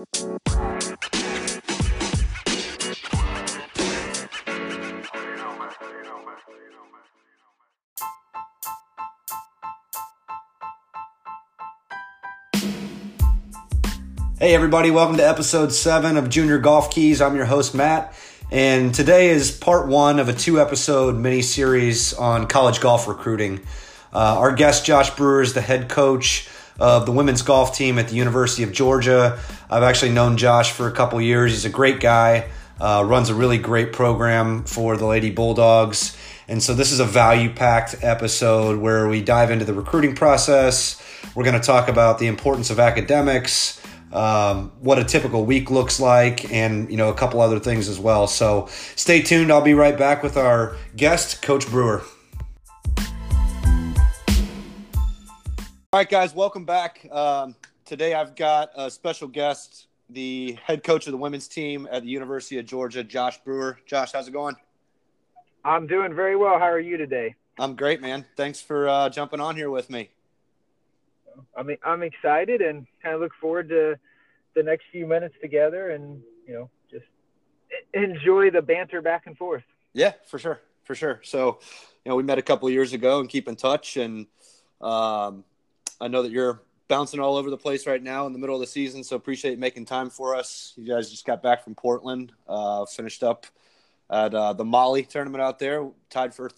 Hey everybody, welcome to episode 7 of Junior Golf Keys. I'm your host Matt, and today is part 1 of a 2-episode mini-series on college golf recruiting. Our guest Josh Brewer is the head coach of the women's golf team at the University of Georgia. I've actually known Josh for a couple years. He's a great guy, runs a really great program for the Lady Bulldogs. And so this is a value-packed episode where we dive into the recruiting process. We're going to talk about the importance of academics, what a typical week looks like, and a couple other things as well. So stay tuned. I'll be right back with our guest, Coach Brewer. All right, guys, welcome back. Today I've got a special guest, the head coach of the women's team at the University of Georgia, Josh Brewer. Josh, how's it going? I'm doing very well. How are you today? I'm great, man. Thanks for jumping on here with me. I'm excited and kind of look forward to the next few minutes together and, just enjoy the banter back and forth. Yeah, for sure. So, we met a couple of years ago and keep in touch, and I know that you're bouncing all over the place right now in the middle of the season, so appreciate making time for us. You guys just got back from Portland, finished up at the Molly tournament out there, not tied for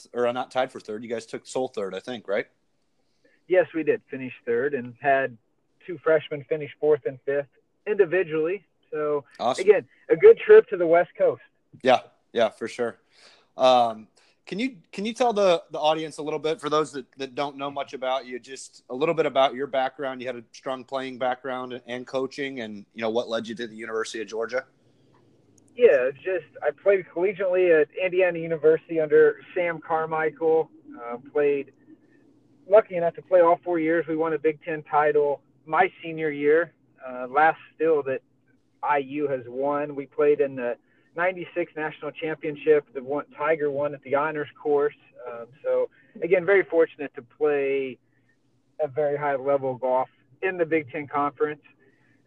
third. You guys took sole third, I think, right? Yes, we did finish third and had two freshmen finish fourth and fifth individually. So, awesome. Again, a good trip to the West Coast. Yeah, for sure. Can you tell the audience a little bit, for those that don't know much about you, just a little bit about your background? You had a strong playing background and coaching, and what led you to the University of Georgia? Yeah, I played collegiately at Indiana University under Sam Carmichael. Lucky enough to play all 4 years. We won a Big Ten title my senior year, last still that IU has won. We played in the 96 national championship, Tiger won at the honors course. So again, very fortunate to play a very high level golf in the Big Ten Conference.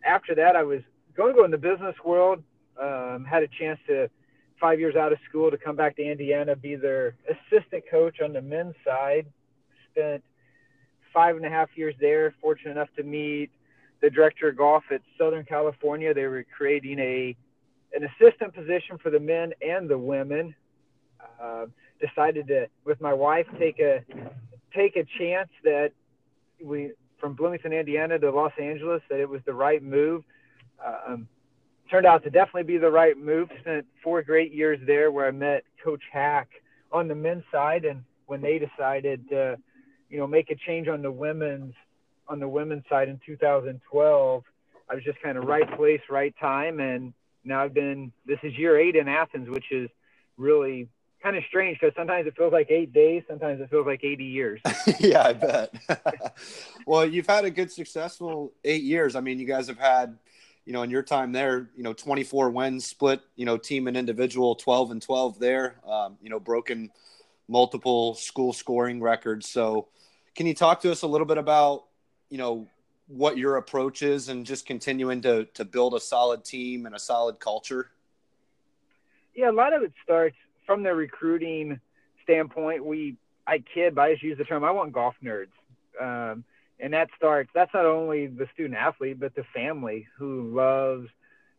After that, I was going to go in the business world, had a chance to 5 years out of school to come back to Indiana, be their assistant coach on the men's side, spent 5.5 years there, fortunate enough to meet the director of golf at Southern California. They were creating an assistant position for the men and the women. Decided to, with my wife, take a chance that we, from Bloomington, Indiana to Los Angeles, that it was the right move. Turned out to definitely be the right move. Spent 4 great years there where I met Coach Hack on the men's side, and when they decided to, make a change on the women's side in 2012, I was just kind of right place, right time, and now this is year 8 in Athens, which is really kind of strange because sometimes it feels like 8 days. Sometimes it feels like 80 years. Yeah, I bet. Well, you've had a good successful 8 years. I mean, you guys have had, in your time there, 24 wins split, team and individual, 12 and 12 there, broken multiple school scoring records. So can you talk to us a little bit about, what your approach is and just continuing to build a solid team and a solid culture? Yeah, a lot of it starts from the recruiting standpoint. I kid, but I just use the term, I want golf nerds. And that's not only the student athlete, but the family who loves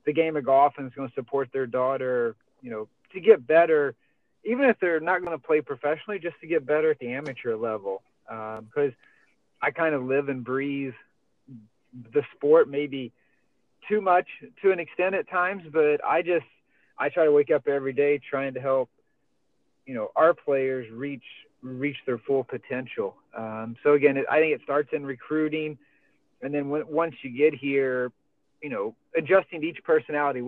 the game of golf and is going to support their daughter, to get better, even if they're not going to play professionally, just to get better at the amateur level. Because I kind of live and breathe the sport, maybe too much to an extent at times, but I try to wake up every day trying to help, our players reach their full potential. So again, I think it starts in recruiting, and then once you get here, adjusting to each personality.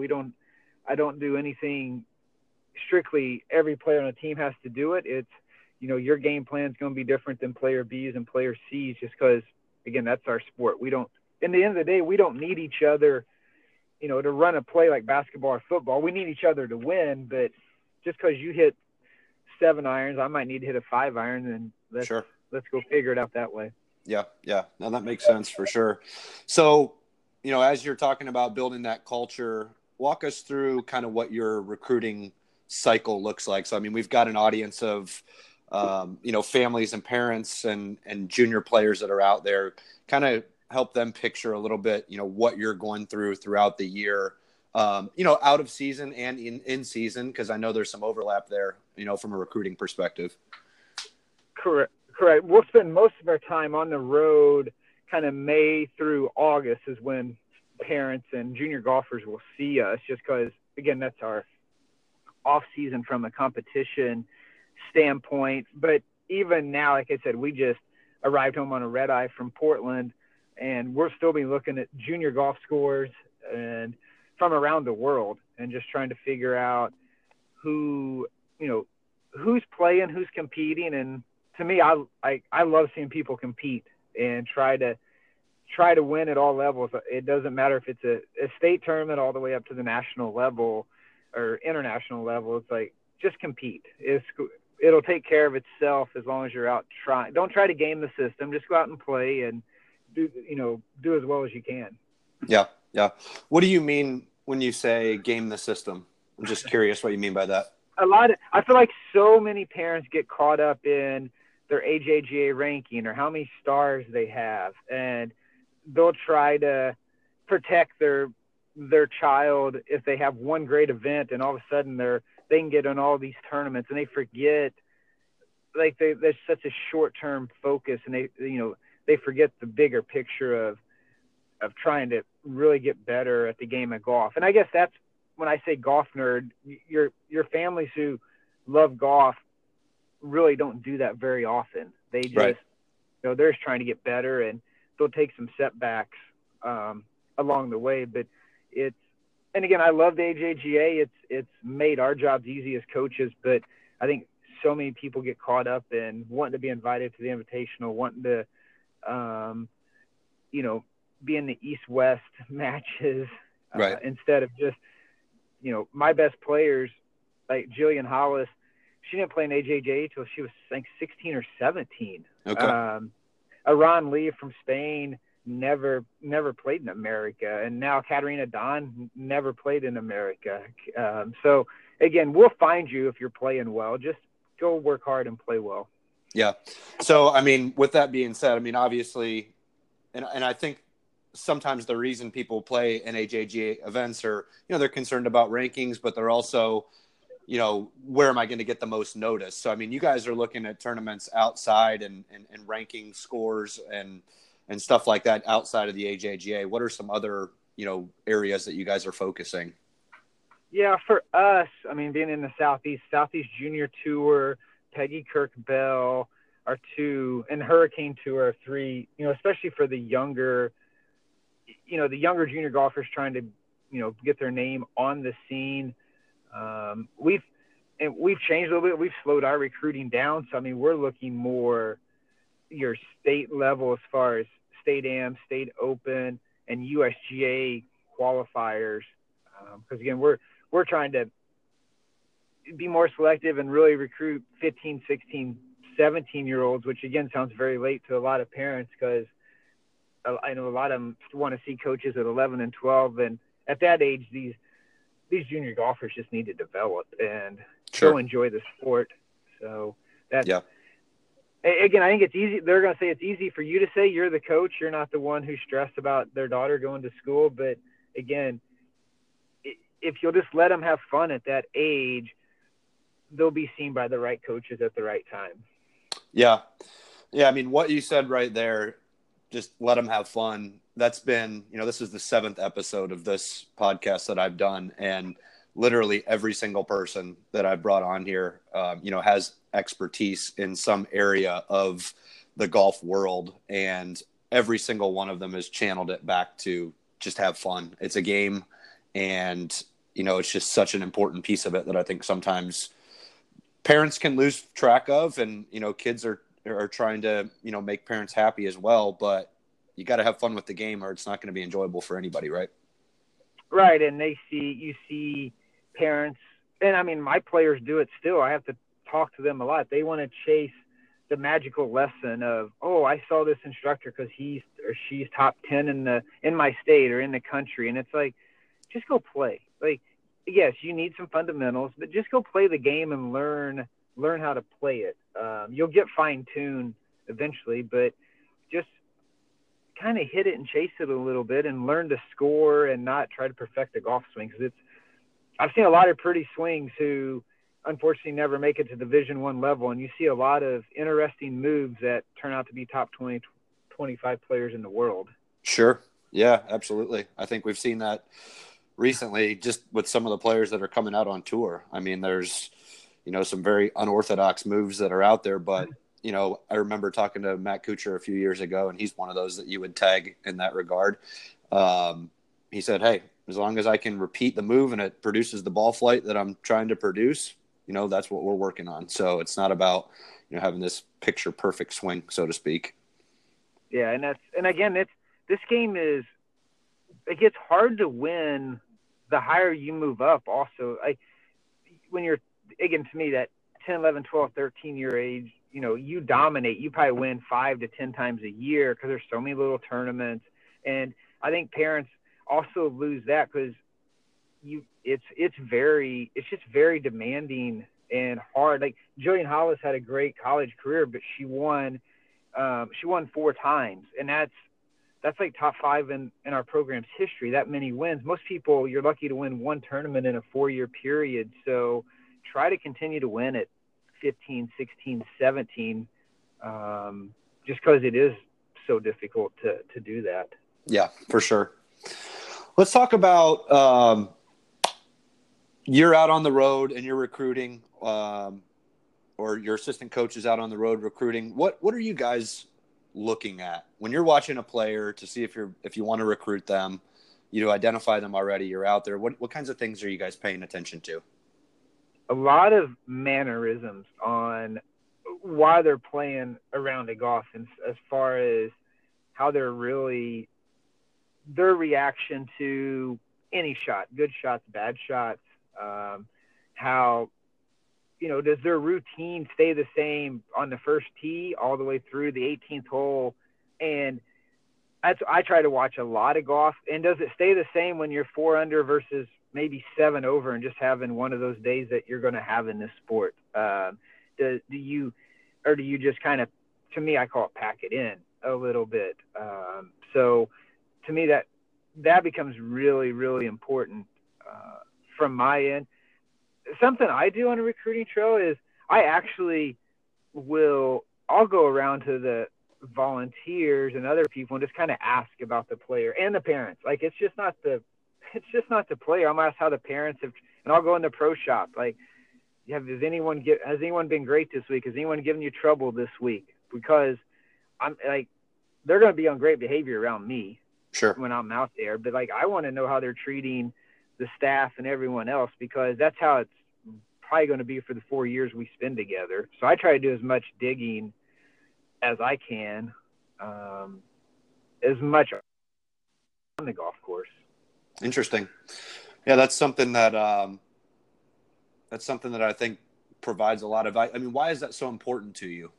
I don't do anything strictly. Every player on a team has to do it. It's, your game plan is going to be different than player B's and player C's, just because, again, that's our sport. In the end of the day, we don't need each other, to run a play like basketball or football. We need each other to win, but just because you hit 7 irons, I might need to hit a 5 iron, and let's go figure it out that way. Yeah. No, that makes sense for sure. So you know, as you're talking about building that culture, walk us through kind of what your recruiting cycle looks like. So, I mean, we've got an audience of, you know, families and parents and junior players that are out there. Kind of help them picture a little bit, you know, what you're going through throughout the year, you know, out of season and in season, because I know there's some overlap there, you know, from a recruiting perspective. Correct. We'll spend most of our time on the road. Kind of May through August is when parents and junior golfers will see us, just because, again, that's our off season from a competition standpoint. But even now, like I said, we just arrived home on a red eye from Portland, and we'll still be looking at junior golf scores and from around the world, and just trying to figure out who, you know, who's playing, who's competing. And to me, I love seeing people compete and try to win at all levels. It doesn't matter if it's a state tournament all the way up to the national level or international level. It's like, just compete. It'll take care of itself as long as you're out trying. Don't try to game the system. Just go out and play and do as well as you can. Yeah. Yeah. What do you mean when you say game the system? I'm just curious what you mean by that. I feel like so many parents get caught up in their AJGA ranking or how many stars they have, and they'll try to protect their child if they have one great event, and all of a sudden they can get in all these tournaments, and they forget, like, there's such a short-term focus, and they forget the bigger picture of trying to really get better at the game of golf. And I guess that's when I say golf nerd, your families who love golf really don't do that very often. They just, right, you know, they're just trying to get better, and they'll take some setbacks along the way. But it's, and again, I love the AJGA. It's made our jobs easy as coaches, but I think so many people get caught up in wanting to be invited to the Invitational, wanting to, be in the East-West matches, right, instead of just, you know, my best players, like Jillian Hollis, she didn't play in AJGA until she was like 16 or 17. Okay. Erin Lee from Spain never played in America. And now Katerina Don never played in America. So again, we'll find you if you're playing well. Just go work hard and play well. Yeah. So, I mean, with that being said, I mean, obviously, and I think sometimes the reason people play in AJGA events are, you know, they're concerned about rankings, but they're also, you know, where am I going to get the most notice? So, I mean, you guys are looking at tournaments outside and ranking scores and stuff like that outside of the AJGA. What are some other, you know, areas that you guys are focusing? Yeah, for us, I mean, being in the Southeast Junior Tour, Peggy Kirk Bell are two, and Hurricane Tour are three, you know, especially for the younger junior golfers trying to, you know, get their name on the scene. We've changed a little bit. We've slowed our recruiting down. So, I mean, we're looking more your state level as far as state am, state open, and USGA qualifiers. Because again, we're trying to be more selective and really recruit 15, 16, 17-year-olds, which again sounds very late to a lot of parents, because I know a lot of them want to see coaches at 11 and 12, and at that age, these junior golfers just need to develop and sure, go enjoy the sport. So that's, yeah. Again, I think it's easy. They're going to say it's easy for you to say, you're the coach. You're not the one who's stressed about their daughter going to school. But again, if you'll just let them have fun at that age, they'll be seen by the right coaches at the right time. Yeah. Yeah. I mean, what you said right there, just let them have fun. That's been, you know, this is the 7th episode of this podcast that I've done, and literally every single person that I've brought on here, you know, has expertise in some area of the golf world, and every single one of them has channeled it back to just have fun. It's a game, and, you know, it's just such an important piece of it that I think sometimes parents can lose track of, and, you know, kids are trying to, you know, make parents happy as well, but you got to have fun with the game or it's not going to be enjoyable for anybody. Right. Right. And you see parents, and I mean, my players do it still. I have to talk to them a lot. They want to chase the magical lesson of, oh, I saw this instructor because he's or she's top 10 in my state or in the country. And it's like, just go play. Like, yes, you need some fundamentals, but just go play the game and learn how to play it. You'll get fine-tuned eventually, but just kind of hit it and chase it a little bit and learn to score and not try to perfect a golf swing. Because I've seen a lot of pretty swings who unfortunately never make it to Division I level, and you see a lot of interesting moves that turn out to be top 20, 25 players in the world. Sure. Yeah, absolutely. I think we've seen that recently just with some of the players that are coming out on tour. I mean, there's, you know, some very unorthodox moves that are out there, but, you know, I remember talking to Matt Kuchar a few years ago, and he's one of those that you would tag in that regard. He said, hey, as long as I can repeat the move and it produces the ball flight that I'm trying to produce, you know, that's what we're working on. So it's not about, you know, having this picture perfect swing, so to speak. Yeah. And that's, and again, it's, this game is, it gets hard to win the higher you move up. Also, when you're, again, to me, that 10, 11, 12, 13 year age, you know, you dominate, you probably win 5 to 10 times a year because there's so many little tournaments. And I think parents also lose that because it's just very demanding and hard. Like Jillian Hollis had a great college career, but she won 4 times, and that's like top 5 in our program's history, that many wins. Most people, you're lucky to win one tournament in a 4-year period. So try to continue to win at 15, 16, 17, just because it is so difficult to do that. Yeah, for sure. Let's talk about you're out on the road and you're recruiting, or your assistant coach is out on the road recruiting. What are you guys looking at when you're watching a player to see if you want to recruit them? You identify them already. You're out there. What kinds of things are you guys paying attention to? A lot of mannerisms on why they're playing around a golf, and as far as how they're really, their reaction to any shot, good shots, bad shots, how, you know, does their routine stay the same on the first tee all the way through the 18th hole? And that's, I try to watch a lot of golf. And does it stay the same when you're 4 under versus maybe 7 over and just having one of those days that you're going to have in this sport? Do you just kind of, to me, I call it pack it in a little bit. So to me, that becomes really, really important from my end. Something I do on a recruiting trail is I'll go around to the volunteers and other people and just kind of ask about the player and the parents. Like, it's just not the player. I'm asked how the parents have, and I'll go in the pro shop. Like, has anyone been great this week? Has anyone given you trouble this week? Because I'm like, they're going to be on great behavior around me. Sure. When I'm out there, but like, I want to know how they're treating the staff and everyone else, because that's how it's probably going to be for the 4 years we spend together. So I try to do as much digging as I can, as much on the golf course. Interesting. Yeah. That's something that I think provides a lot of, I mean, why is that so important to you?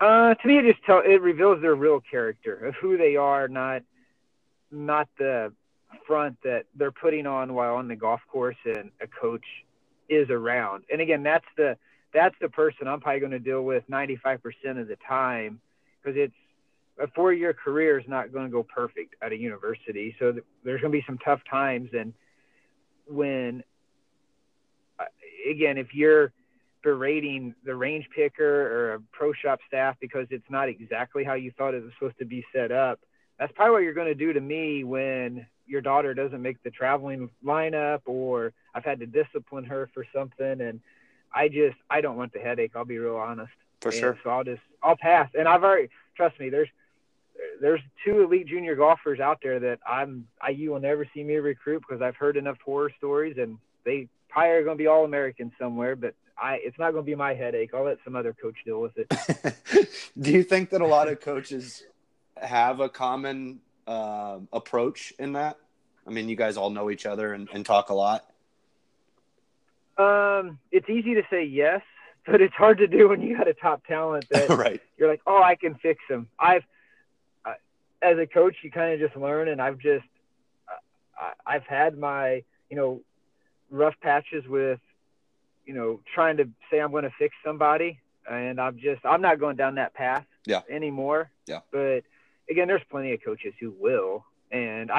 To me, it reveals their real character of who they are, not the front that they're putting on while on the golf course and a coach is around. And again, that's the person I'm probably going to deal with 95% of the time, because it's a 4-year career is not going to go perfect at a university. So there's going to be some tough times. And when, again, if you're berating the range picker or a pro shop staff because it's not exactly how you thought it was supposed to be set up, that's probably what you're going to do to me when your daughter doesn't make the traveling lineup, or I've had to discipline her for something. And I don't want the headache. I'll be real honest. For sure. So I'll pass. And I've already, trust me, there's 2 elite junior golfers out there that you will never see me recruit, because I've heard enough horror stories, and they probably are going to be all American somewhere, but it's not going to be my headache. I'll let some other coach deal with it. Do you think that a lot of coaches have a common approach in that? I mean, you guys all know each other and talk a lot. It's easy to say yes but it's hard to do when you got a top talent that right. You're like, oh, I can fix him. As a coach, you kind of just learn, and I've had my, rough patches with, trying to say I'm going to fix somebody, and I'm not going down that path anymore. Yeah. But again, there's plenty of coaches who will, and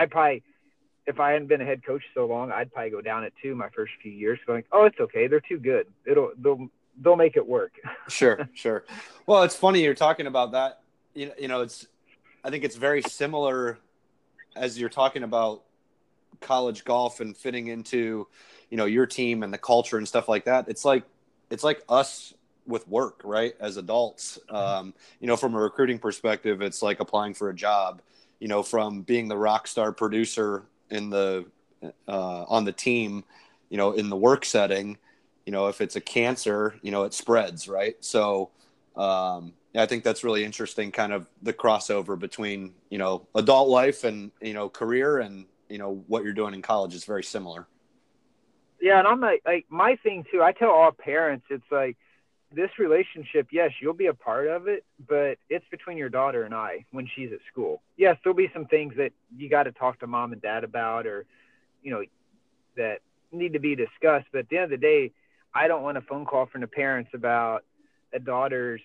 if I hadn't been a head coach so long, I'd probably go down it too my first few years going, oh, it's okay. They're too good. They'll make it work. Sure. Well, it's funny you're talking about that. I think it's very similar as you're talking about college golf and fitting into, your team and the culture and stuff like that. It's like us with work, right? As adults, from a recruiting perspective, it's like applying for a job, from being the rock star producer in the on the team, in the work setting, if it's a cancer, it spreads, right? So I think that's really interesting, kind of the crossover between, adult life and, career, and, what you're doing in college is very similar. Yeah. And I'm like my thing too, I tell all parents, it's like this relationship, yes, you'll be a part of it, but it's between your daughter and I when she's at school. Yes, there'll be some things that you got to talk to mom and dad about, or, that need to be discussed. But at the end of the day, I don't want a phone call from the parents about a daughter's,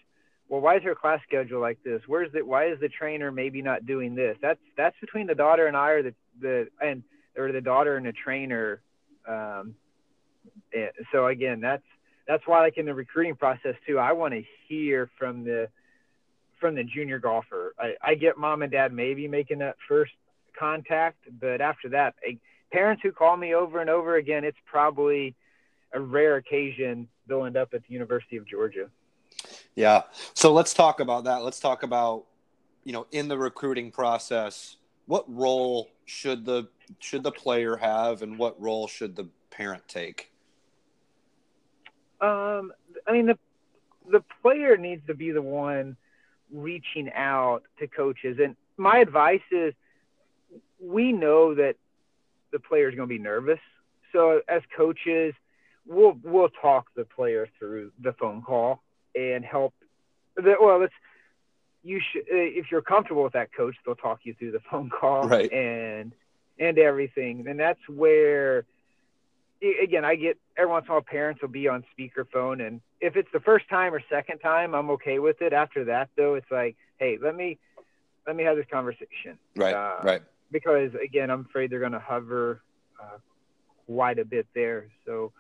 well, why is her class schedule like this? Why is the trainer maybe not doing this? That's between the daughter and I, or or the daughter and the trainer. So again, that's why, like in the recruiting process too, I want to hear from the junior golfer. I get mom and dad maybe making that first contact, but after that, parents who call me over and over again, it's probably a rare occasion they'll end up at the University of Georgia. Yeah. So let's talk about that. Let's talk about, in the recruiting process, what role should the player have, and what role should the parent take? The player needs to be the one reaching out to coaches. And my advice is, we know that the player is going to be nervous. So as coaches, we'll talk the player through the phone call and help. If you're comfortable with that coach, they'll talk you through the phone call, right, and everything. And that's where, again, I get every once in a while parents will be on speakerphone, and if it's the first time or second time, I'm okay with it. After that, though, it's like, hey, let me have this conversation, right? Because again, I'm afraid they're going to hover quite a bit there. So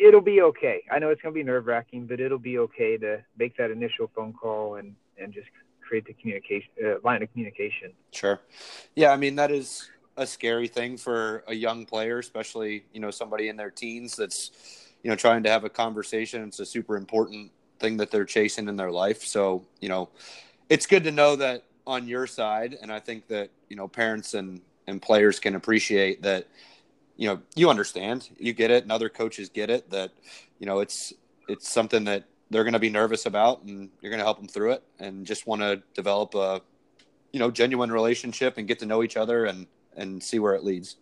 it'll be okay. I know it's going to be nerve-wracking, but it'll be okay to make that initial phone call and just create the communication line of communication. Sure. Yeah, that is a scary thing for a young player, especially, somebody in their teens that's, trying to have a conversation. It's a super important thing that they're chasing in their life. So, it's good to know that on your side, and I think that, parents and players can appreciate that, you understand, you get it, and other coaches get it, that, it's something that they're going to be nervous about, and you're going to help them through it, and just want to develop a, genuine relationship and get to know each other and see where it leads.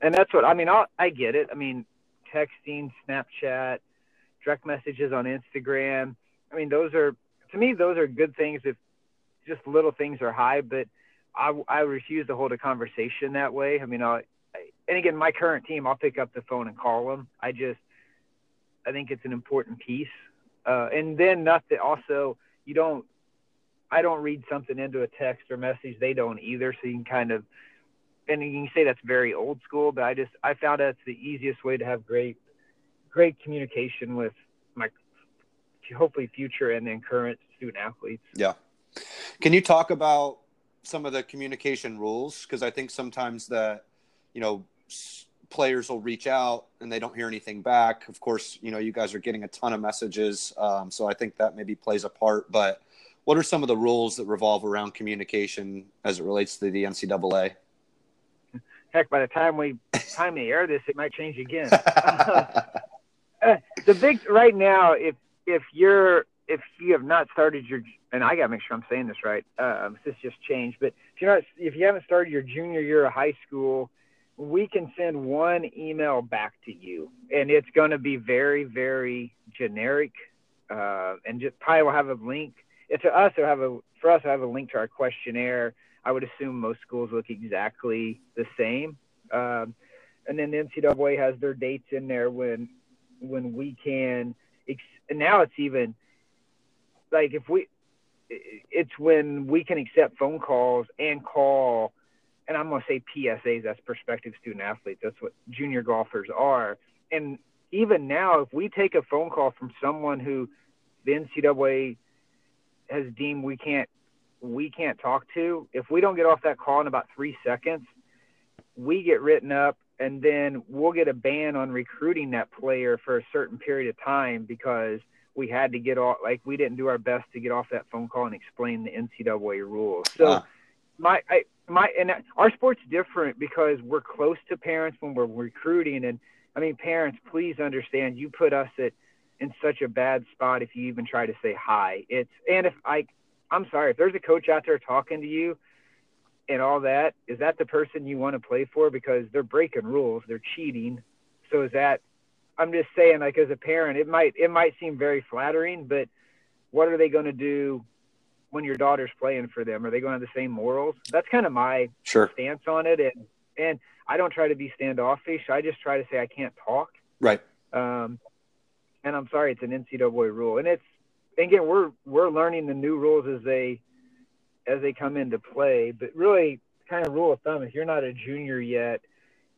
And that's what, I get it. Texting, Snapchat, direct messages on Instagram. Those are good things if just little things are high, but I refuse to hold a conversation that way. And again, my current team, I'll pick up the phone and call them. I think it's an important piece. And then I don't read something into a text or message. They don't either. So you can and you can say that's very old school, but I found that's the easiest way to have great communication with my hopefully future and then current student athletes. Yeah. Can you talk about some of the communication rules? Because I think sometimes players will reach out and they don't hear anything back. Of course, you guys are getting a ton of messages. So I think that maybe plays a part, but what are some of the rules that revolve around communication as it relates to the NCAA? Heck, by the time they air this, it might change again. Right now, if you have not started and I got to make sure I'm saying this right. This just changed, but if you haven't started your junior year of high school, we can send one email back to you, and it's going to be very, very generic, and just probably will have a link. For us, it'll have a link to our questionnaire. I would assume most schools look exactly the same. And then the NCAA has their dates in there when we can. And now it's even like it's when we can accept phone calls and call. And I'm going to say PSAs, that's prospective student athletes. That's what junior golfers are. And even now, if we take a phone call from someone who the NCAA has deemed we can't talk to, if we don't get off that call in about 3 seconds, we get written up, and then we'll get a ban on recruiting that player for a certain period of time because we had to get off, like we didn't do our best to get off that phone call and explain the NCAA rules. So our sport's different because we're close to parents when we're recruiting. And I mean, parents, please understand, you put us in such a bad spot if you even try to say hi. If there's a coach out there talking to you and all that, is that the person you want to play for? Because they're breaking rules, they're cheating. So I'm just saying, like, as a parent, it might seem very flattering, but what are they going to do when your daughter's playing for them? Are they going to have the same morals? That's kind of my stance on it. And I don't try to be standoffish. I just try to say I can't talk. Right. And I'm sorry, it's an NCAA rule. And again, we're learning the new rules as they come into play, but really kind of rule of thumb, if you're not a junior yet,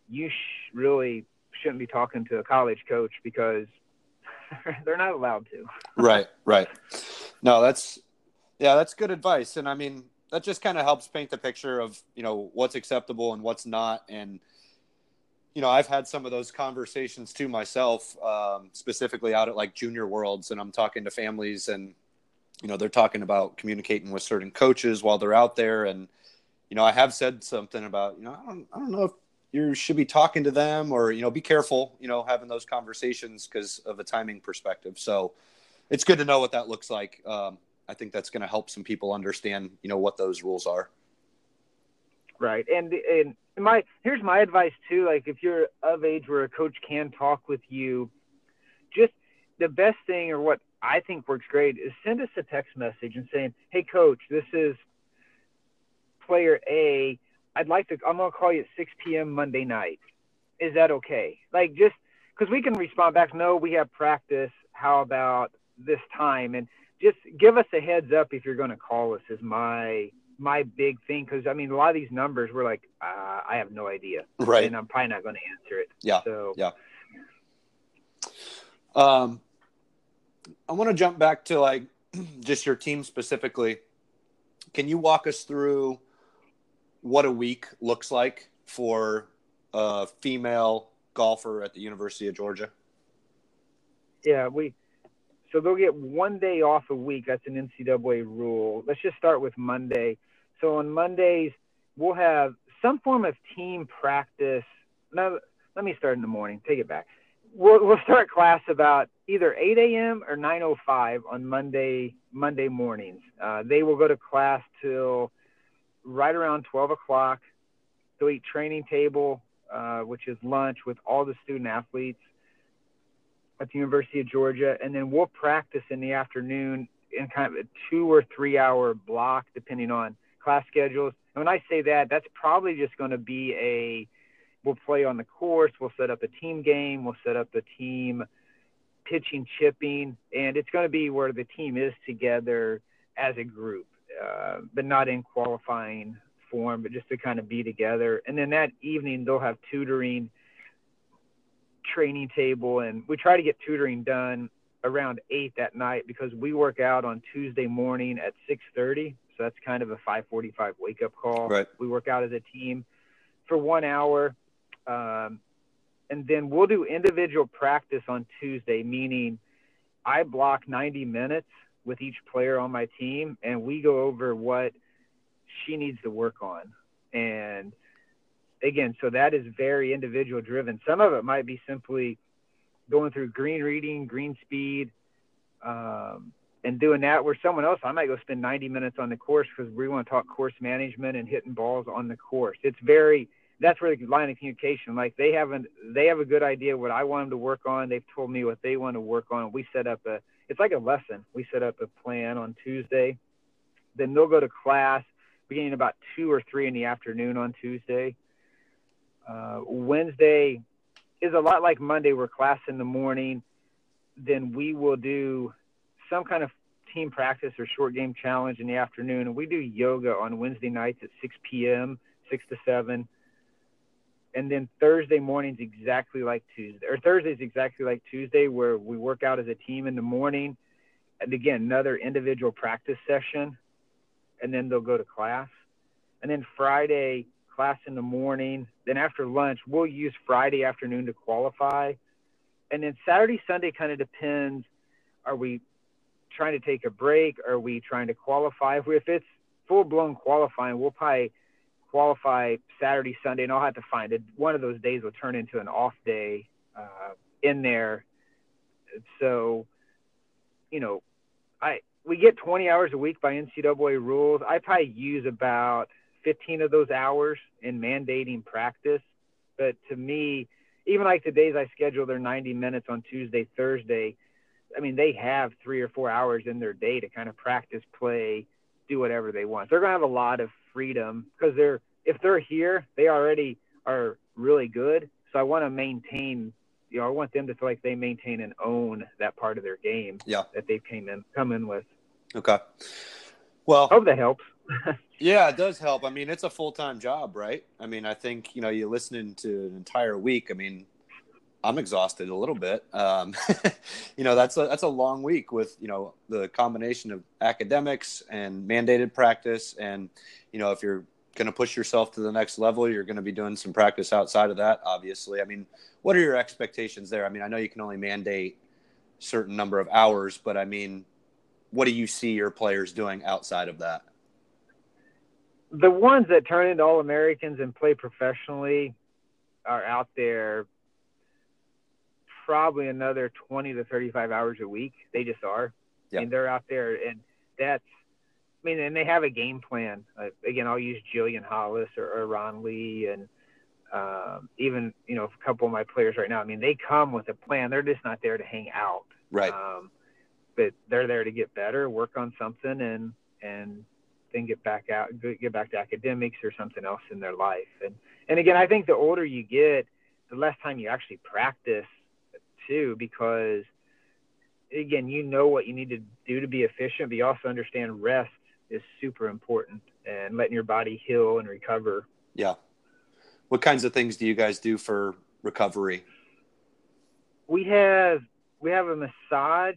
you really shouldn't be talking to a college coach because they're not allowed to. Right. No, that's good advice. And I mean, that just kind of helps paint the picture of, you know, what's acceptable and what's not. And, you know, I've had some of those conversations too myself, specifically out at like Junior Worlds, and I'm talking to families, and, you know, they're talking about communicating with certain coaches while they're out there. And, you know, I have said something about, you know, I don't know if you should be talking to them, or, you know, be careful, you know, having those conversations because of a timing perspective. So it's good to know what that looks like. I think that's going to help some people understand, you know, what those rules are. Right. And here's my advice too. Like, if you're of age where a coach can talk with you, just the best thing, or what I think works great, is send us a text message and saying, "Hey coach, this is player A. I'm going to call you at 6 PM Monday night. Is that okay?" Like, just 'cause we can respond back, "No, we have practice. How about this time?" And just give us a heads up if you're going to call us, is my big thing. 'Cause I mean, a lot of these numbers, we're like, I have no idea. Right. And I'm probably not going to answer it. Yeah. So, yeah. I want to jump back to like just your team specifically. Can you walk us through what a week looks like for a female golfer at the University of Georgia? Yeah, so they'll get one day off a week. That's an NCAA rule. Let's just start with Monday. So on Mondays, we'll have some form of team practice. Now, let me start in the morning. Take it back. We'll start class about either 8 a.m. or 9:05 on Monday mornings. They will go to class till right around 12 o'clock. They'll eat training table, which is lunch, with all the student athletes at the University of Georgia, and then we'll practice in the afternoon in kind of a 2 or 3 hour block, depending on class schedules. And when I say that, that's probably just going to be we'll play on the course, we'll set up a team game, we'll set up a team pitching, chipping, and it's going to be where the team is together as a group, but not in qualifying form, but just to kind of be together. And then that evening, they'll have tutoring, training table, and we try to get tutoring done around 8 that night because we work out on Tuesday morning at 6:30, so that's kind of a 5:45 wake-up call. Right. We work out as a team for 1 hour, and then we'll do individual practice on Tuesday, meaning I block 90 minutes with each player on my team, and we go over what she needs to work on. And again, so that is very individual driven. Some of it might be simply going through green reading, green speed, and doing that, where someone else, I might go spend 90 minutes on the course because we want to talk course management and hitting balls on the course. It's very that's where the line of communication, like they have a good idea what I want them to work on. They've told me what they want to work on. We set up it's like a lesson. We set up a plan on Tuesday. Then they'll go to class beginning about 2 or 3 in the afternoon on Tuesday. Wednesday is a lot like Monday. We're class in the morning. Then we will do some kind of team practice or short game challenge in the afternoon. And we do yoga on Wednesday nights at 6 p.m., 6 to 7. And then Thursday morning's exactly like Tuesday, or Thursday's exactly like Tuesday, where we work out as a team in the morning. And again, another individual practice session. And then they'll go to class. And then Friday, class in the morning. Then after lunch, we'll use Friday afternoon to qualify. And then Saturday, Sunday kind of depends. Are we trying to take a break? Are we trying to qualify? If it's full-blown qualifying, we'll probably qualify Saturday, Sunday, and I'll have to find it. One of those days will turn into an off day in there. So, you know, we get 20 hours a week by NCAA rules. I probably use about 15 of those hours in mandating practice. But to me, even like the days I schedule their 90 minutes on Tuesday, Thursday, I mean, they have 3 or 4 hours in their day to kind of practice, play, do whatever they want. They're going to have a lot of freedom because if they're here, they already are really good. So I want to maintain, you know, I want them to feel like they maintain and own that part of their game that they've come in with. Okay. Well, I hope that helps. Yeah, it does help. I mean, it's a full-time job, right? I mean, I think, you know, you're listening to an entire week. I mean, I'm exhausted a little bit. You know, that's a long week with, you know, the combination of academics and mandated practice. And, you know, if you're going to push yourself to the next level, you're going to be doing some practice outside of that, obviously. I mean, what are your expectations there? I mean, I know you can only mandate a certain number of hours, but I mean, what do you see your players doing outside of that? The ones that turn into All-Americans and play professionally are out there probably another 20 to 35 hours a week. They just are. Yeah. I mean, they're out there, and and they have a game plan. Again, I'll use Jillian Hollis or Erin Lee and even, you know, a couple of my players right now. I mean, they come with a plan. They're just not there to hang out. Right. But they're there to get better, work on something, and then get back to academics or something else in their life. And again, I think the older you get, the less time you actually practice too, because again, you know what you need to do to be efficient, but you also understand rest is super important and letting your body heal and recover. Yeah. What kinds of things do you guys do for recovery? We have a massage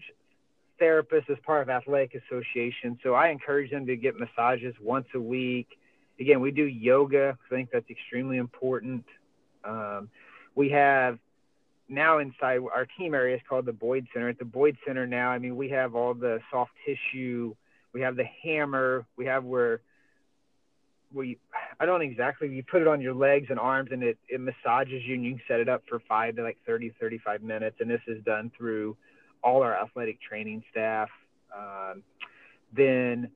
therapist as part of athletic association, so I encourage them to get massages once a week. Again, we do yoga. I think that's extremely important. We have now inside our team area is called the Boyd Center. At the Boyd Center now, I mean, we have all the soft tissue. We have the hammer. We have you put it on your legs and arms, and it massages you, and you can set it up for 35 minutes. And this is done through all our athletic training staff. Then,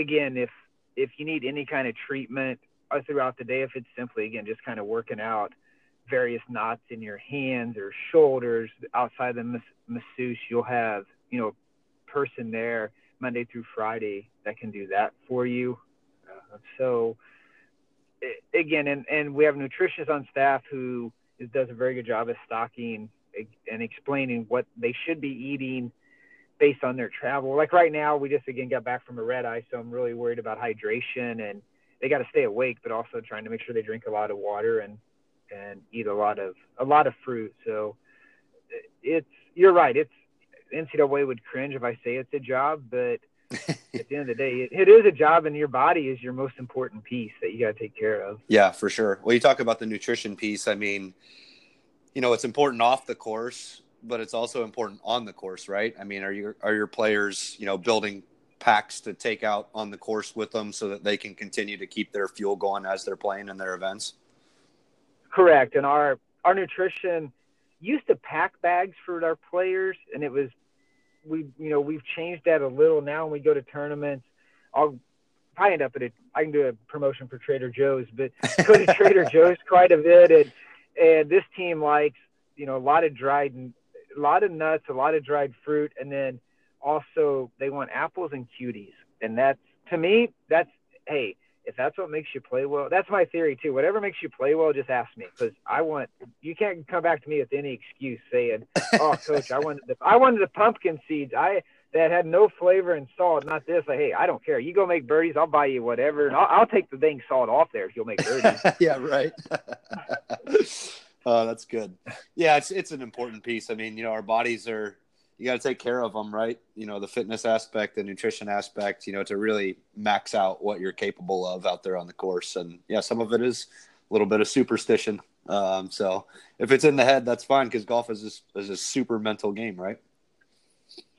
again, if you need any kind of treatment throughout the day, if it's simply, again, just kind of working out various knots in your hands or shoulders, outside the masseuse, you'll have, you know, a person there Monday through Friday that can do that for you. So, again, we have a nutritionist on staff who does a very good job of stocking and explaining what they should be eating based on their travel. Like right now, we just, again, got back from a red eye, so I'm really worried about hydration, and they got to stay awake, but also trying to make sure they drink a lot of water and eat a lot of fruit. So you're right. NCAA would cringe if I say it's a job, but at the end of the day, it is a job, and your body is your most important piece that you got to take care of. Yeah, for sure. Well, you talk about the nutrition piece. I mean, you know, it's important off the course, but it's also important on the course, right? I mean, are your players, you know, building packs to take out on the course with them so that they can continue to keep their fuel going as they're playing in their events? Correct. And our nutrition used to pack bags for our players, and we've changed that a little now. When we go to tournaments, I'll I end up at a, I can do a promotion for Trader Joe's, but go to Trader Joe's quite a bit. And this team likes, you know, a lot of nuts, a lot of dried fruit. And then also they want apples and cuties. And that's, to me, that's, hey, if that's what makes you play well, that's my theory too. Whatever makes you play well, just ask me, because you can't come back to me with any excuse saying, "Oh, coach, I wanted the pumpkin seeds. That had no flavor and salt, not this." Like, hey, I don't care. You go make birdies. I'll buy you whatever, and I'll take the dang salt off there if you'll make birdies. Yeah, right. Oh, that's good. Yeah, it's an important piece. I mean, you know, our bodies are, you got to take care of them, right? You know, the fitness aspect, the nutrition aspect, you know, to really max out what you're capable of out there on the course. And yeah, some of it is a little bit of superstition. So if it's in the head, that's fine, because golf is a super mental game, right?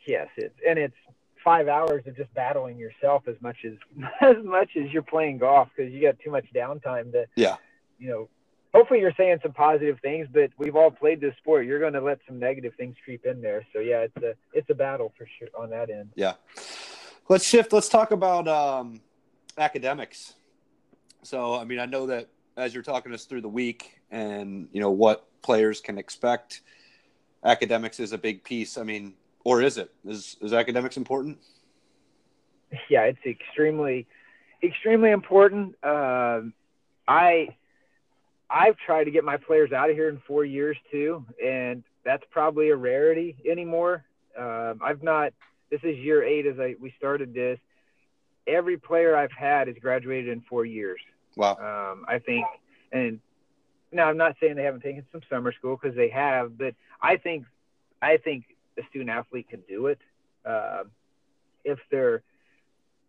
Yes, it's 5 hours of just battling yourself as much as you're playing golf, because you got too much downtime to, yeah, you know. Hopefully you're saying some positive things, but we've all played this sport. You're going to let some negative things creep in there. So yeah, it's a battle for sure on that end. Yeah, let's shift. Let's talk about academics. So I mean, I know that as you're talking us through the week, and you know what players can expect, academics is a big piece. I mean. Or is it? Is academics important? Yeah, it's extremely, extremely important. I've tried to get my players out of here in 4 years too, and that's probably a rarity anymore. This is year 8 we started this. Every player I've had has graduated in 4 years. Wow. I think, and now I'm not saying they haven't taken some summer school, because they have, but I think a student athlete can do it. If they're,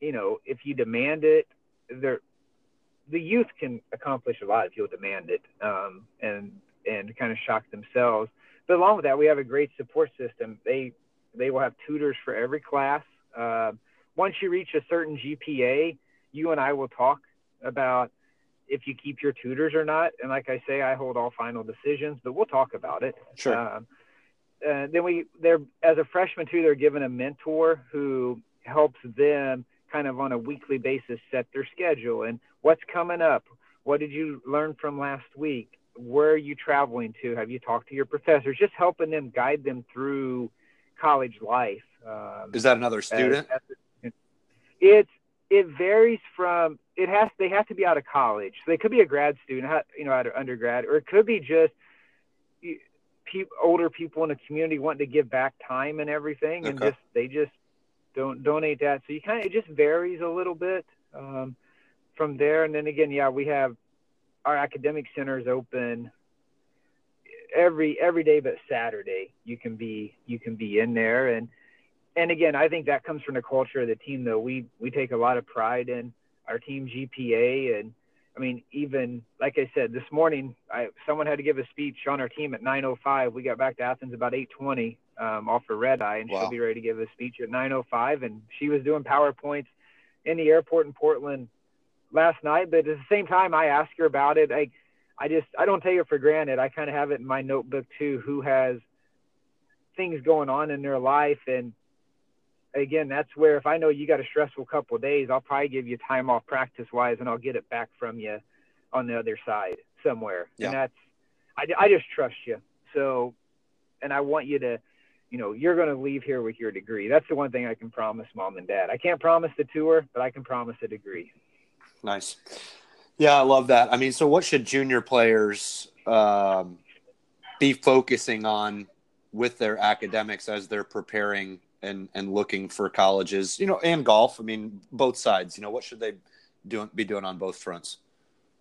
you know, if you demand it, the youth can accomplish a lot if you'll demand it, and kind of shock themselves. But along with that, we have a great support system. They will have tutors for every class. Once you reach a certain GPA, you and I will talk about if you keep your tutors or not. And like I say, I hold all final decisions, but we'll talk about it. Sure. Then as a freshman too, they're given a mentor who helps them kind of on a weekly basis set their schedule and what's coming up. What did you learn from last week? Where are you traveling to? Have you talked to your professors? Just helping them, guide them through college life. Is that another student? It varies from they have to be out of college. So they could be a grad student, you know, out of undergrad, or it could be just older people in the community wanting to give back time and everything, and they just don't donate that. So it just varies a little bit from there. And then again, yeah, we have our academic centers open every day but Saturday. You can be in there, and again, I think that comes from the culture of the team. Though we take a lot of pride in our team GPA. And I mean, even like I said, this morning, someone had to give a speech on our team at 9:05. We got back to Athens about 8:20 off her red eye, and wow. She'll be ready to give a speech at 9:05. And she was doing PowerPoints in the airport in Portland last night. But at the same time, I asked her about it. I don't take it for granted. I kind of have it in my notebook too, who has things going on in their life. And again, that's where if I know you got a stressful couple of days, I'll probably give you time off practice-wise, and I'll get it back from you on the other side somewhere. Yeah. And I just trust you. So, and I want you to, you know, you're going to leave here with your degree. That's the one thing I can promise mom and dad. I can't promise the tour, but I can promise a degree. Nice. Yeah, I love that. I mean, so what should junior players be focusing on with their academics as they're preparing and looking for colleges, you know, and golf? I mean, both sides, you know, what should they be doing on both fronts?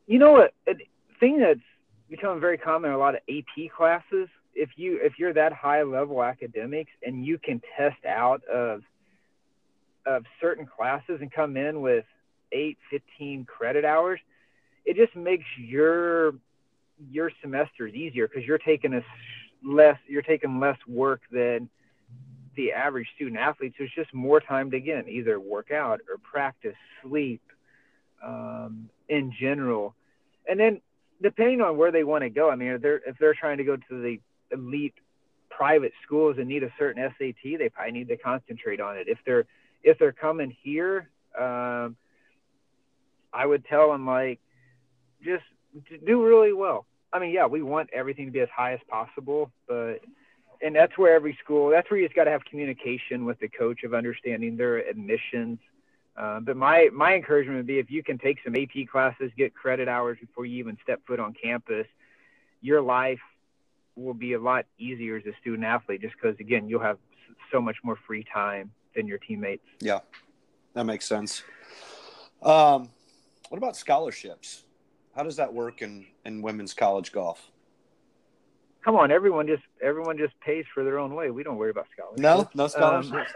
You know what, a thing that's become very common in a lot of AP classes, if you're that high level academics and you can test out of certain classes and come in with 8-15 credit hours, it just makes your semesters easier, because you're taking less work than the average student athlete. So it's just more time to, again, either work out or practice, sleep in general. And then depending on where they want to go, I mean, if they're trying to go to the elite private schools and need a certain SAT, they probably need to concentrate on it. If they're coming here, I would tell him, like, just do really well. I mean, yeah, we want everything to be as high as possible, but – and that's where every school – that's where you just got to have communication with the coach of understanding their admissions. But my encouragement would be, if you can take some AP classes, get credit hours before you even step foot on campus, your life will be a lot easier as a student athlete, just because, again, you'll have so much more free time than your teammates. Yeah, that makes sense. What about scholarships? How does that work in women's college golf? Come on, everyone just pays for their own way. We don't worry about scholarships. No scholarships.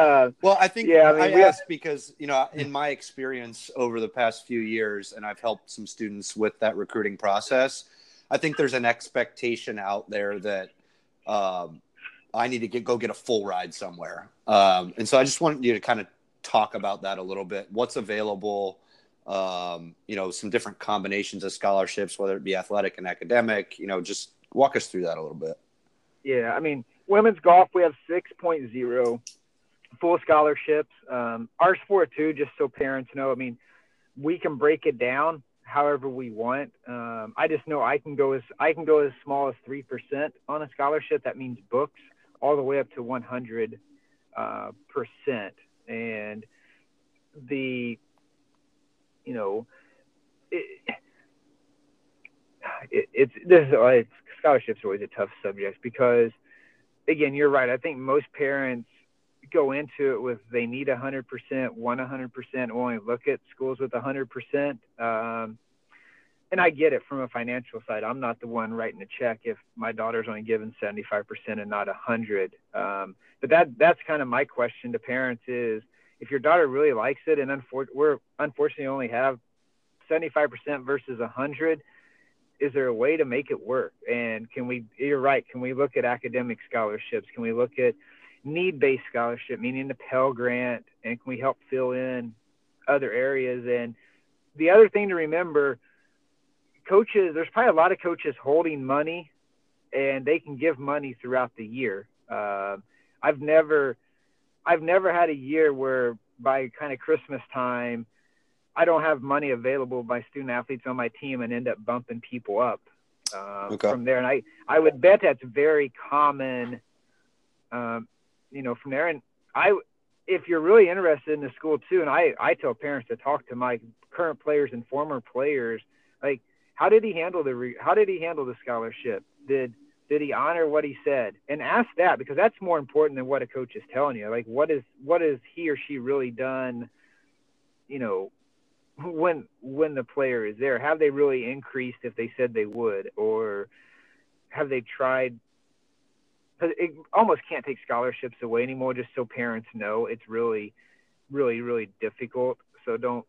Well, I think I asked because, you know, in my experience over the past few years, and I've helped some students with that recruiting process, I think there's an expectation out there that I need to go get a full ride somewhere. And so I just wanted you to kind of talk about that a little bit. What's available, you know, some different combinations of scholarships, whether it be athletic and academic, you know, just walk us through that a little bit. Yeah. I mean, women's golf, we have 6.0 full scholarships. Our sport too, just so parents know, I mean, we can break it down however we want. I just know I can go as small as 3% on a scholarship. That means books, all the way up to 100%. And it's scholarships are always a tough subject because, again, you're right. I think most parents go into it with they need 100%, want 100%, only look at schools with 100%. And I get it from a financial side. I'm not the one writing a check if my daughter's only given 75% and not 100%. But that's kind of my question to parents is, if your daughter really likes it, and we're unfortunately only have 75% versus 100%, is there a way to make it work? And you're right, can we look at academic scholarships? Can we look at need-based scholarship, meaning the Pell Grant, and can we help fill in other areas? And the other thing to remember, coaches, there's probably a lot of coaches holding money, and they can give money throughout the year. I've never had a year where by kind of Christmas time, I don't have money available by student athletes on my team and end up bumping people up from there. And I would bet that's very common, from there. And if you're really interested in the school too, and I tell parents to talk to my current players and former players, like, How did he handle the scholarship? Did he honor what he said? And ask that, because that's more important than what a coach is telling you. Like, what is he or she really done? You know, when the player is there, have they really increased if they said they would, or have they tried? Because it almost can't take scholarships away anymore. Just so parents know, it's really, really, really difficult. So don't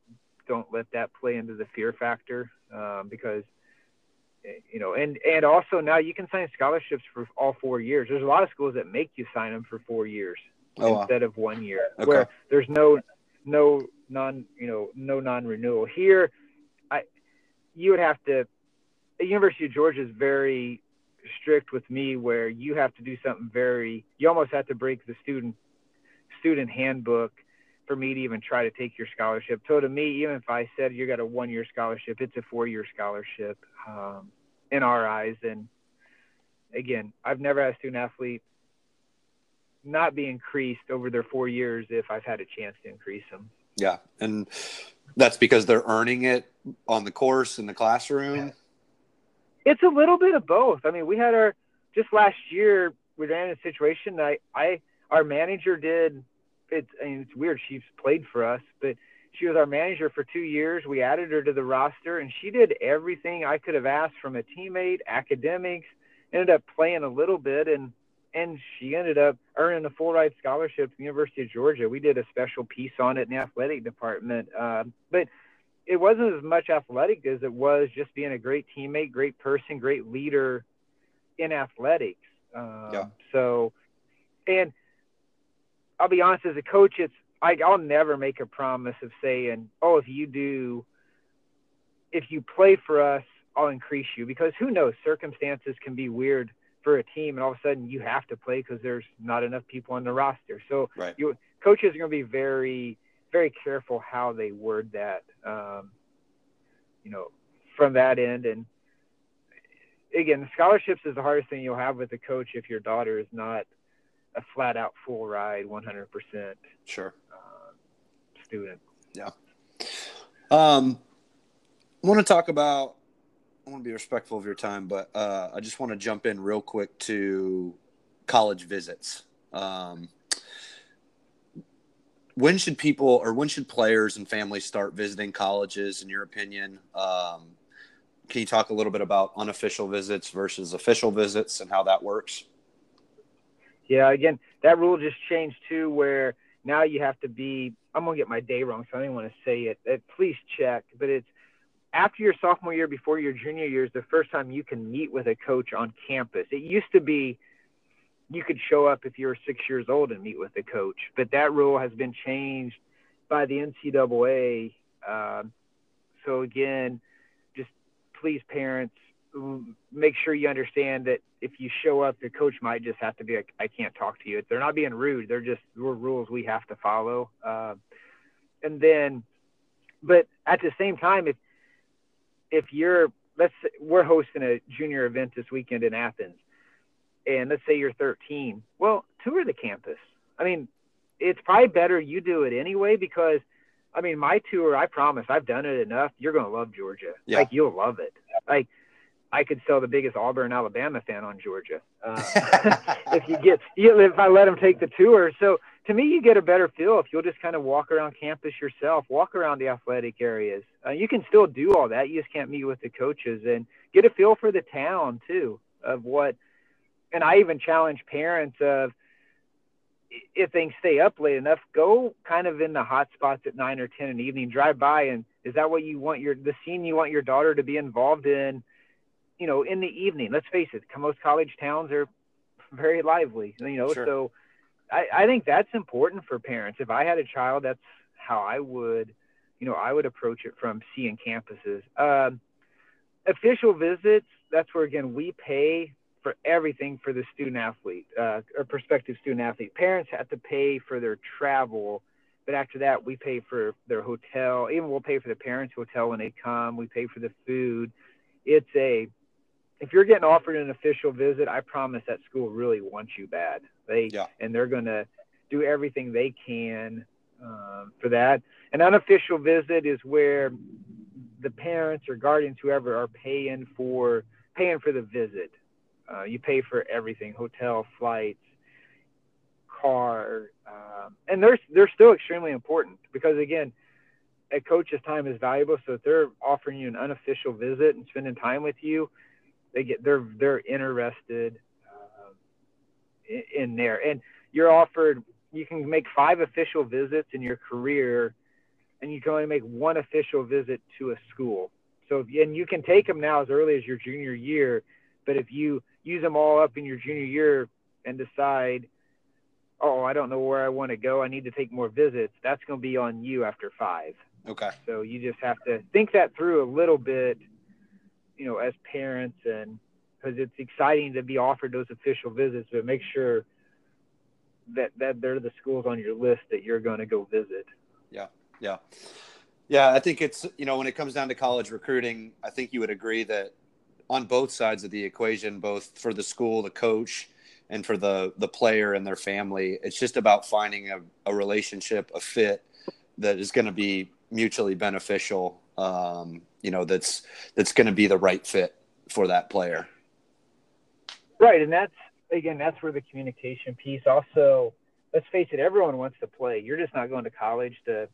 let that play into the fear factor, because, you know, and also now you can sign scholarships for all 4 years. There's a lot of schools that make you sign them for 4 years instead of 1 year, where there's no non-renewal here. You would have to, the University of Georgia is very strict with me, where you have to do something you almost have to break the student handbook for me to even try to take your scholarship. So to me, even if I said you got a 1 year scholarship, it's a 4 year scholarship in our eyes. And again, I've never had a student athlete not be increased over their 4 years if I've had a chance to increase them. Yeah, and that's because they're earning it on the course, in the classroom. Yeah. It's a little bit of both. I mean, we had just last year we ran in a situation that our manager did. It's weird. She's played for us, but she was our manager for 2 years. We added her to the roster, and she did everything I could have asked from a teammate, academics, ended up playing a little bit, and she ended up earning a full ride scholarship to the University of Georgia. We did a special piece on it in the athletic department, but it wasn't as much athletic as it was just being a great teammate, great person, great leader in athletics. So I'll be honest, as a coach, I'll never make a promise of saying, oh, if you play for us, I'll increase you, because who knows, circumstances can be weird for a team, and all of a sudden you have to play because there's not enough people on the roster. So coaches are going to be very very careful how they word that, from that end. And again, scholarships is the hardest thing you'll have with a coach if your daughter is not a flat out full ride, 100%. Sure. Student. Yeah. I want to be respectful of your time, but I just want to jump in real quick to college visits. When should players and families start visiting colleges, in your opinion? Can you talk a little bit about unofficial visits versus official visits and how that works? Yeah, again, that rule just changed too, where now you have to be – I'm going to get my day wrong, so I don't want to say it. Please check. But it's after your sophomore year, before your junior year is the first time you can meet with a coach on campus. It used to be you could show up if you were 6 years old and meet with a coach, but that rule has been changed by the NCAA. So again, just please, parents, make sure you understand that if you show up, the coach might just have to be like, I can't talk to you. They're not being rude. They're just rules we have to follow. But at the same time, if we're hosting a junior event this weekend in Athens, and let's say you're 13, well, tour the campus. I mean, it's probably better you do it anyway, because I mean, my tour, I promise I've done it enough. You're going to love Georgia. Yeah. Like, you'll love it. Like, I could sell the biggest Auburn, Alabama fan on Georgia. If I let them take the tour. So to me, you get a better feel if you'll just kind of walk around campus yourself, walk around the athletic areas. You can still do all that. You just can't meet with the coaches, and get a feel for the town too, of what. And I even challenge parents of, if things stay up late enough, go kind of in the hot spots at 9 or 10 in the evening, drive by. And is that what you want the scene you want your daughter to be involved in? You know, in the evening, let's face it, most college towns are very lively, sure. So I think that's important for parents. If I had a child, that's how I would, I would approach it from seeing campuses. Official visits, that's where, again, we pay for everything for the student athlete or prospective student athlete. Parents have to pay for their travel, but after that, we pay for their hotel. Even we'll pay for the parents' hotel when they come. We pay for the food. If you're getting offered an official visit, I promise that school really wants you bad. And they're going to do everything they can for that. An unofficial visit is where the parents or guardians, whoever, are paying for the visit. You pay for everything: hotel, flights, car, and they're still extremely important, because again, a coach's time is valuable. So if they're offering you an unofficial visit and spending time with you, they're interested in there. And you can make 5 official visits in your career, and you can only make 1 official visit to a school. So, and you can take them now as early as your junior year, but if you use them all up in your junior year and decide, oh, I don't know where I want to go, I need to take more visits, that's going to be on you after 5. Okay. So you just have to think that through a little bit, as parents, and because it's exciting to be offered those official visits, but make sure that they're the schools on your list that you're going to go visit. Yeah. Yeah. Yeah. I think it's, when it comes down to college recruiting, I think you would agree that on both sides of the equation, both for the school, the coach, and for the player and their family, it's just about finding a relationship, a fit that is going to be mutually beneficial. That's going to be the right fit for that player. Right. And that's where the communication piece also, let's face it, everyone wants to play. You're just not going to college to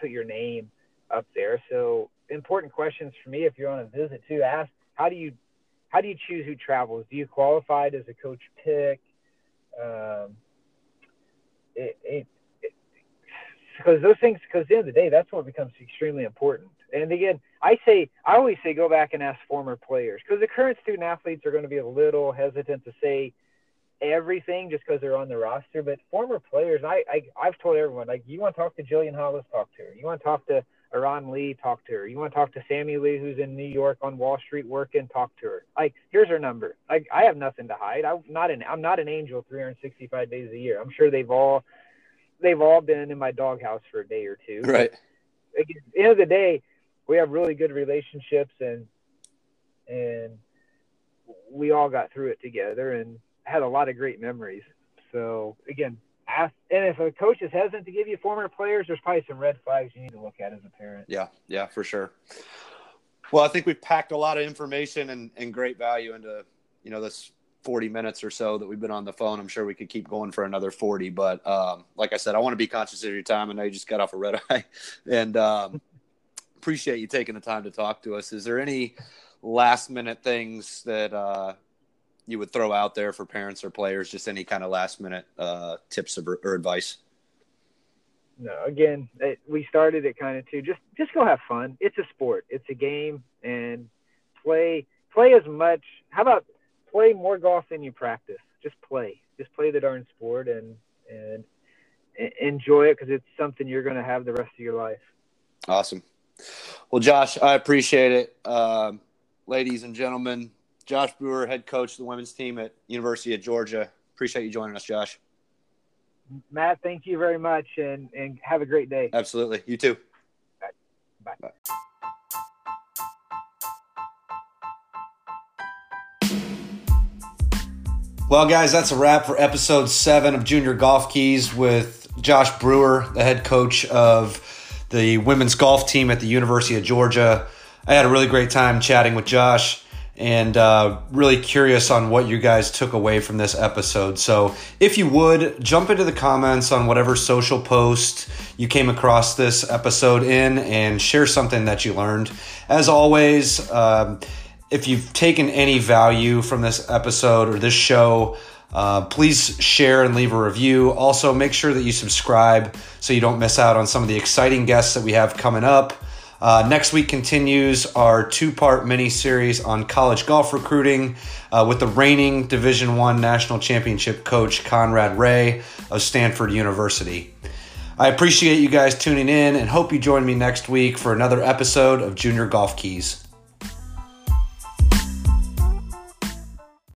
put your name up there. So important questions for me, if you're on a visit too, ask, how do you choose who travels? Do you qualify? Does a coach pick? Because those things, because at the end of the day, that's what becomes extremely important. And again, I always say go back and ask former players, because the current student athletes are going to be a little hesitant to say everything just because they're on the roster. But former players, I've told everyone, like, you want to talk to Jillian Hollis, talk to her. You want to talk to Erin Lee, talk to her. You want to talk to Sammy Lee, who's in New York on Wall Street working, talk to her. Like, here's her number. Like, I have nothing to hide. I'm not an angel 365 days a year. I'm sure they've all they've all been in my doghouse for a day or two. Right. At the end of the day, we have really good relationships, and we all got through it together and had a lot of great memories. So again, and if a coach is hesitant to give you former players, there's probably some red flags you need to look at as a parent. Yeah, for sure. Well, I think we've packed a lot of information and great value into, this 40 minutes or so that we've been on the phone. I'm sure we could keep going for another 40, but like I said, I want to be conscious of your time. I know you just got off a red eye, and appreciate you taking the time to talk to us. Is there any last minute things that you would throw out there for parents or players, just any kind of last minute tips or advice? No, again, we started it kind of too. Just go have fun. It's a sport. It's a game, and play as much. How about play more golf than you practice? Just play the darn sport and enjoy it, because it's something you're going to have the rest of your life. Awesome. Well, Josh, I appreciate it. Ladies and gentlemen, Josh Brewer, head coach of the women's team at University of Georgia. Appreciate you joining us, Josh. Matt, thank you very much, and have a great day. Absolutely. You too. All right. Bye. Bye. Well, guys, that's a wrap for episode 7 of Junior Golf Keys with Josh Brewer, the head coach of the women's golf team at the University of Georgia. I had a really great time chatting with Josh, and really curious on what you guys took away from this episode. So if you would, jump into the comments on whatever social post you came across this episode in and share something that you learned. As always, if you've taken any value from this episode or this show, please share and leave a review. Also, make sure that you subscribe so you don't miss out on some of the exciting guests that we have coming up. Next week continues our 2-part mini-series on college golf recruiting with the reigning Division I National Championship coach Conrad Ray of Stanford University. I appreciate you guys tuning in and hope you join me next week for another episode of Junior Golf Keys.